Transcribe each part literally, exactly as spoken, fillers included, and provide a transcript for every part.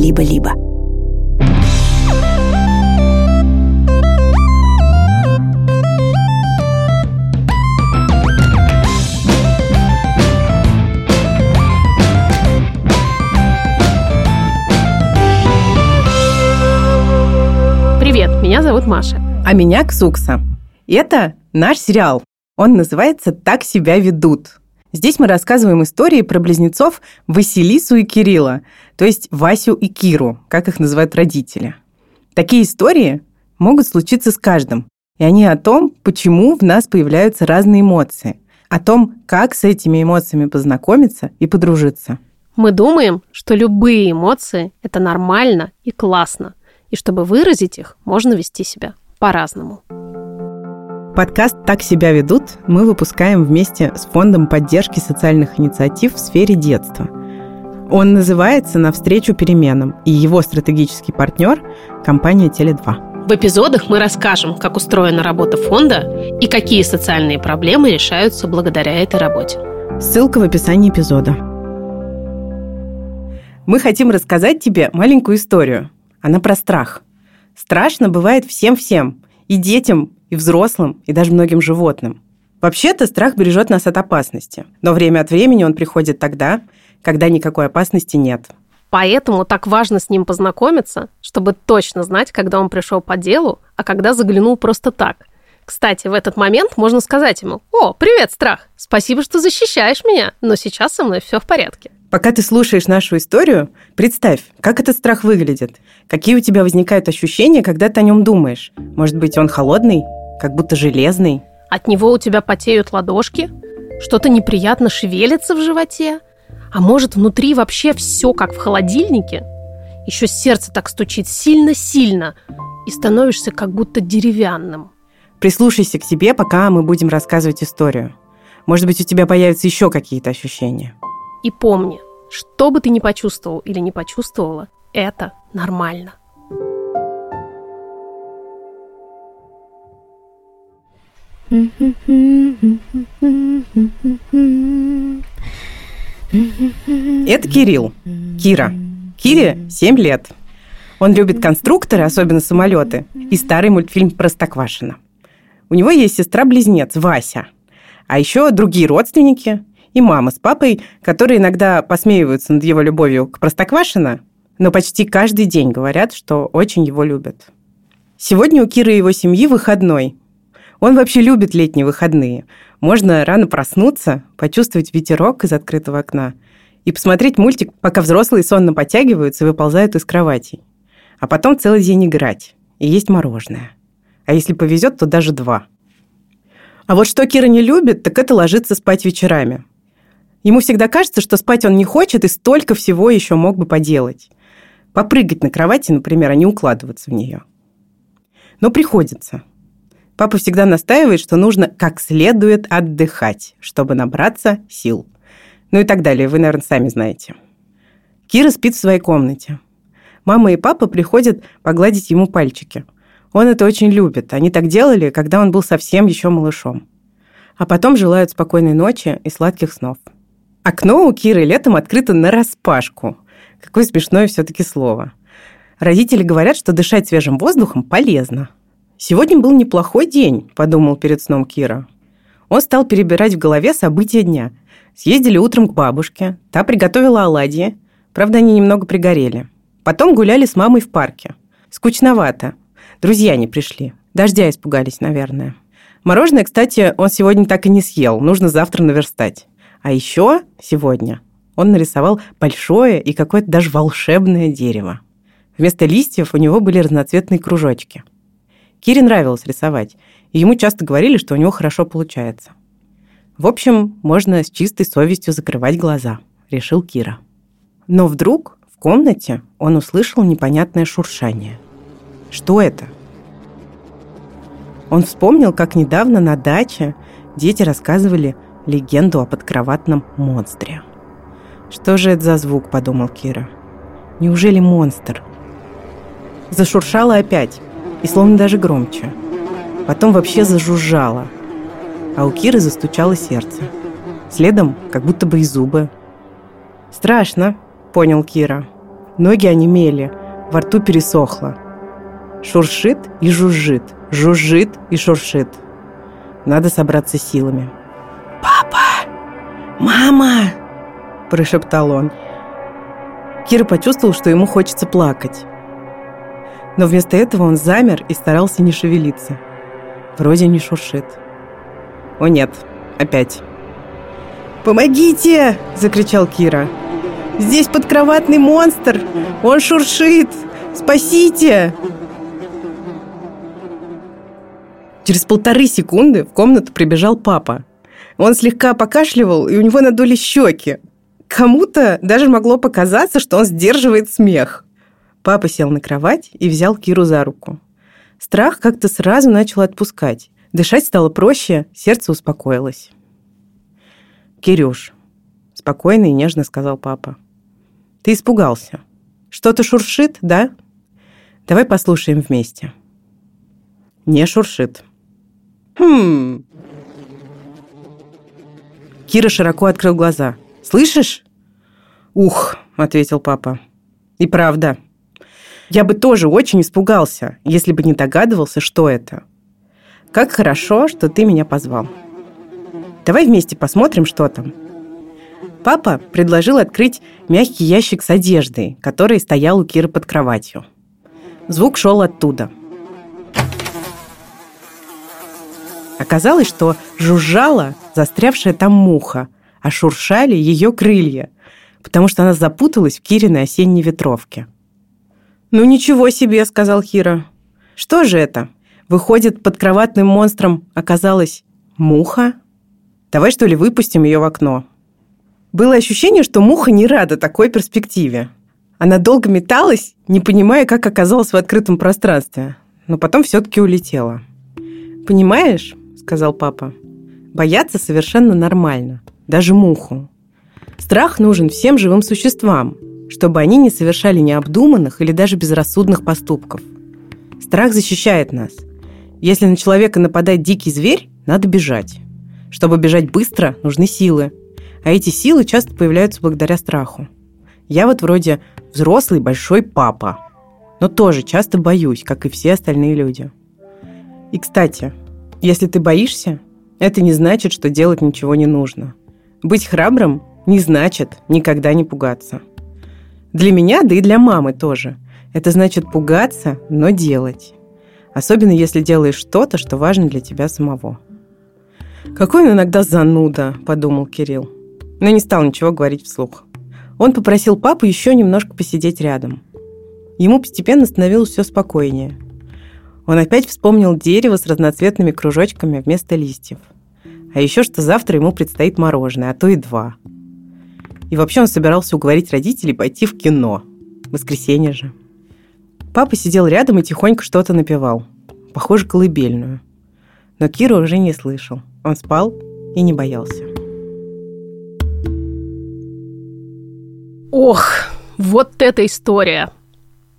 «Либо-либо». Привет, меня зовут Маша. А меня Ксукса. Это наш сериал. Он называется «Так себя ведут». Здесь мы рассказываем истории про близнецов Василису и Кирилла, то есть Васю и Киру, как их называют родители. Такие истории могут случиться с каждым, и они о том, почему в нас появляются разные эмоции, о том, как с этими эмоциями познакомиться и подружиться. Мы думаем, что любые эмоции – это нормально и классно, и чтобы выразить их, можно вести себя по-разному. Подкаст «Так себя ведут» мы выпускаем вместе с Фондом поддержки социальных инициатив в сфере детства. Он называется «Навстречу переменам», и его стратегический партнер – компания теле два. В эпизодах мы расскажем, как устроена работа фонда и какие социальные проблемы решаются благодаря этой работе. Ссылка в описании эпизода. Мы хотим рассказать тебе маленькую историю. Она про страх. Страшно бывает всем-всем – и детям, и взрослым, и даже многим животным. Вообще-то страх бережет нас от опасности, но время от времени он приходит тогда, когда никакой опасности нет. Поэтому так важно с ним познакомиться, чтобы точно знать, когда он пришел по делу, а когда заглянул просто так. Кстати, в этот момент можно сказать ему: «О, привет, страх! Спасибо, что защищаешь меня, но сейчас со мной все в порядке». Пока ты слушаешь нашу историю, представь, как этот страх выглядит, какие у тебя возникают ощущения, когда ты о нем думаешь. Может быть, он холодный, как будто железный. От него у тебя потеют ладошки, что-то неприятно шевелится в животе, а может, внутри вообще все как в холодильнике. Еще сердце так стучит сильно-сильно, и становишься как будто деревянным. Прислушайся к себе, пока мы будем рассказывать историю. Может быть, у тебя появятся еще какие-то ощущения. И помни, что бы ты ни почувствовал или не почувствовала, это нормально. Это Кирилл. Кира. Кире семь лет. Он любит конструкторы, особенно самолеты, и старый мультфильм «Простоквашино». У него есть сестра-близнец Вася, а еще другие родственники – и мама с папой, которые иногда посмеиваются над его любовью к Простоквашино, но почти каждый день говорят, что очень его любят. Сегодня у Киры и его семьи выходной. Он вообще любит летние выходные. Можно рано проснуться, почувствовать ветерок из открытого окна и посмотреть мультик, пока взрослые сонно подтягиваются и выползают из кроватей. А потом целый день играть и есть мороженое. А если повезет, то даже два. А вот что Кира не любит, так это ложиться спать вечерами. Ему всегда кажется, что спать он не хочет и столько всего еще мог бы поделать. Попрыгать на кровати, например, а не укладываться в нее. Но приходится. Папа всегда настаивает, что нужно как следует отдыхать, чтобы набраться сил. Ну и так далее, вы, наверное, сами знаете. Кира спит в своей комнате. Мама и папа приходят погладить ему пальчики. Он это очень любит. Они так делали, когда он был совсем еще малышом. А потом желают спокойной ночи и сладких снов. Окно у Киры летом открыто нараспашку. Какое смешное все-таки слово. Родители говорят, что дышать свежим воздухом полезно. «Сегодня был неплохой день», – подумал перед сном Кира. Он стал перебирать в голове события дня. Съездили утром к бабушке, та приготовила оладьи, правда, они немного пригорели. Потом гуляли с мамой в парке. Скучновато. Друзья не пришли. Дождя испугались, наверное. Мороженое, кстати, он сегодня так и не съел. Нужно завтра наверстать. А еще сегодня он нарисовал большое и какое-то даже волшебное дерево. Вместо листьев у него были разноцветные кружочки. Кире нравилось рисовать, и ему часто говорили, что у него хорошо получается. В общем, можно с чистой совестью закрывать глаза, решил Кира. Но вдруг в комнате он услышал непонятное шуршание. Что это? Он вспомнил, как недавно на даче дети рассказывали легенду о подкроватном монстре. «Что же это за звук?» – подумал Кира. «Неужели монстр?» Зашуршало опять, и словно даже громче. Потом вообще зажужжало, а у Киры застучало сердце. Следом как будто бы и зубы. «Страшно», – понял Кира. Ноги онемели, во рту пересохло. Шуршит и жужжит, жужжит и шуршит. Надо собраться силами. «Папа! Мама!» – прошептал он. Кира почувствовал, что ему хочется плакать. Но вместо этого он замер и старался не шевелиться. Вроде не шуршит. О нет, опять. «Помогите!» – закричал Кира. «Здесь подкроватный монстр! Он шуршит! Спасите!» Через полторы секунды в комнату прибежал папа. Он слегка покашливал, и у него надули щеки. Кому-то даже могло показаться, что он сдерживает смех. Папа сел на кровать и взял Киру за руку. Страх как-то сразу начал отпускать. Дышать стало проще, сердце успокоилось. «Кирюш», — спокойно и нежно сказал папа, — «ты испугался. Что-то шуршит, да? Давай послушаем вместе». «Не шуршит». «Хм...» Кира широко открыл глаза. «Слышишь?» «Ух», — ответил папа. «И правда. Я бы тоже очень испугался, если бы не догадывался, что это. Как хорошо, что ты меня позвал. Давай вместе посмотрим, что там». Папа предложил открыть мягкий ящик с одеждой, который стоял у Киры под кроватью. Звук шел оттуда. Оказалось, что жужжала застрявшая там муха, а шуршали ее крылья, потому что она запуталась в Кириной осенней ветровке. «Ну ничего себе», — сказал Кира. «Что же это? Выходит, под кроватным монстром оказалась муха? Давай, что ли, выпустим ее в окно». Было ощущение, что муха не рада такой перспективе. Она долго металась, не понимая, как оказалась в открытом пространстве, но потом все-таки улетела. «Понимаешь, — сказал папа, — бояться совершенно нормально, даже муху. Страх нужен всем живым существам, чтобы они не совершали необдуманных или даже безрассудных поступков. Страх защищает нас. Если на человека нападает дикий зверь, надо бежать. Чтобы бежать быстро, нужны силы. А эти силы часто появляются благодаря страху. Я вот вроде взрослый большой папа, но тоже часто боюсь, как и все остальные люди. И, кстати, если ты боишься, это не значит, что делать ничего не нужно. Быть храбрым не значит никогда не пугаться. Для меня, да и для мамы тоже. Это значит пугаться, но делать. Особенно, если делаешь что-то, что важно для тебя самого». «Какой он иногда зануда», – подумал Кирилл, но не стал ничего говорить вслух. Он попросил папу еще немножко посидеть рядом. Ему постепенно становилось все спокойнее. Он опять вспомнил дерево с разноцветными кружочками вместо листьев. А еще что завтра ему предстоит мороженое, а то и два. И вообще он собирался уговорить родителей пойти в кино. Воскресенье же. Папа сидел рядом и тихонько что-то напевал. Похоже, колыбельную. Но Кира уже не слышал. Он спал и не боялся. Ох, вот эта история!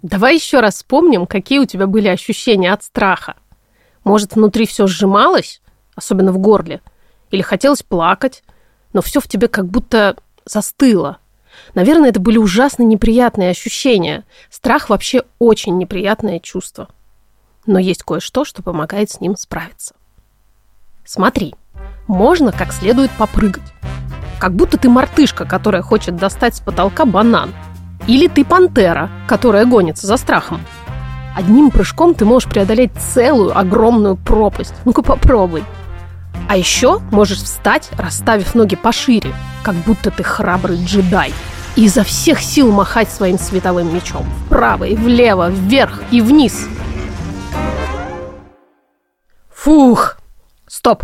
Давай еще раз вспомним, какие у тебя были ощущения от страха. Может, внутри все сжималось, особенно в горле, или хотелось плакать, но все в тебе как будто застыло. Наверное, это были ужасно неприятные ощущения. Страх вообще очень неприятное чувство. Но есть кое-что, что помогает с ним справиться. Смотри, можно как следует попрыгать. Как будто ты мартышка, которая хочет достать с потолка банан. Или ты пантера, которая гонится за страхом. Одним прыжком ты можешь преодолеть целую огромную пропасть. Ну-ка попробуй. А еще можешь встать, расставив ноги пошире, как будто ты храбрый джедай, и изо всех сил махать своим световым мечом. Вправо и влево, вверх и вниз. Фух! Стоп!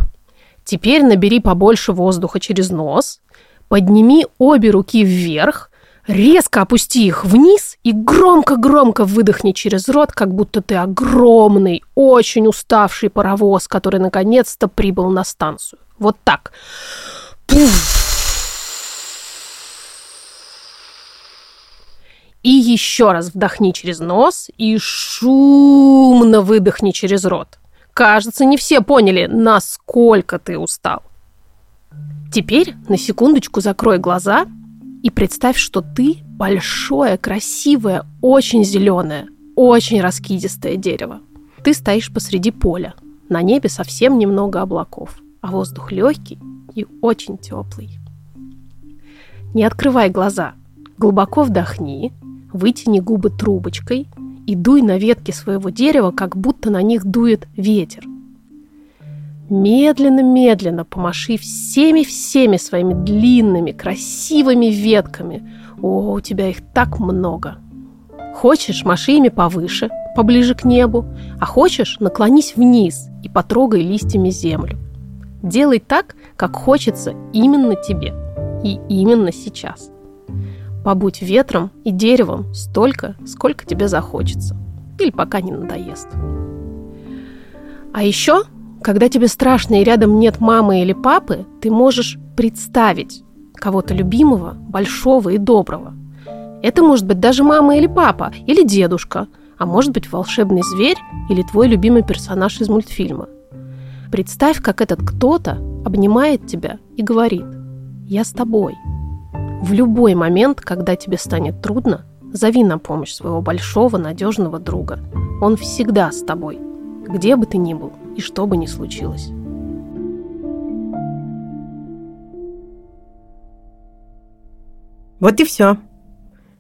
Теперь набери побольше воздуха через нос, подними обе руки вверх, резко опусти их вниз и громко-громко выдохни через рот, как будто ты огромный, очень уставший паровоз, который наконец-то прибыл на станцию. Вот так. И еще раз вдохни через нос и шумно выдохни через рот. Кажется, не все поняли, насколько ты устал. Теперь на секундочку закрой глаза И представь, что ты большое, красивое, очень зеленое, очень раскидистое дерево. Ты стоишь посреди поля. На небе совсем немного облаков, а воздух легкий и очень теплый. Не открывай глаза. Глубоко вдохни, вытяни губы трубочкой и дуй на ветки своего дерева, как будто на них дует ветер. Медленно-медленно помаши всеми-всеми своими длинными, красивыми ветками. О, у тебя их так много! Хочешь, маши ими повыше, поближе к небу, а хочешь, наклонись вниз и потрогай листьями землю. Делай так, как хочется именно тебе и именно сейчас. Побудь ветром и деревом столько, сколько тебе захочется, или пока не надоест. А еще, когда тебе страшно и рядом нет мамы или папы, ты можешь представить кого-то любимого, большого и доброго. Это может быть даже мама или папа, или дедушка, а может быть волшебный зверь или твой любимый персонаж из мультфильма. Представь, как этот кто-то обнимает тебя и говорит: «Я с тобой». В любой момент, когда тебе станет трудно, зови на помощь своего большого, надежного друга. Он всегда с тобой, где бы ты ни был и что бы ни случилось. Вот и все.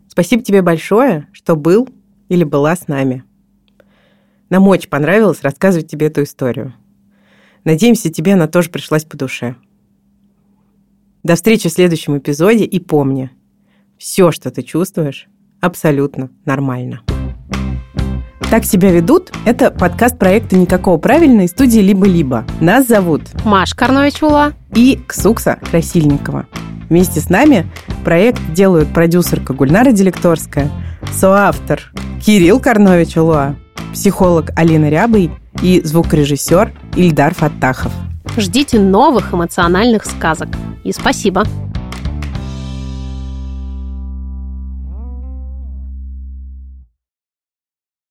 Спасибо тебе большое, что был или была с нами. Нам очень понравилось рассказывать тебе эту историю. Надеемся, тебе она тоже пришлась по душе. До встречи в следующем эпизоде и помни, все, что ты чувствуешь, абсолютно нормально. «Так себя ведут» – это подкаст проекта «Никакого правильно» и студии «Либо-либо». Нас зовут Маш Карнович-Валуа и Ксукса Красильникова. Вместе с нами проект делают продюсерка Гульнара Делекторская, соавтор Кирилл Карнович-Валуа, психолог Алина Рябый и звукорежиссер Ильдар Фаттахов. Ждите новых эмоциональных сказок. И спасибо!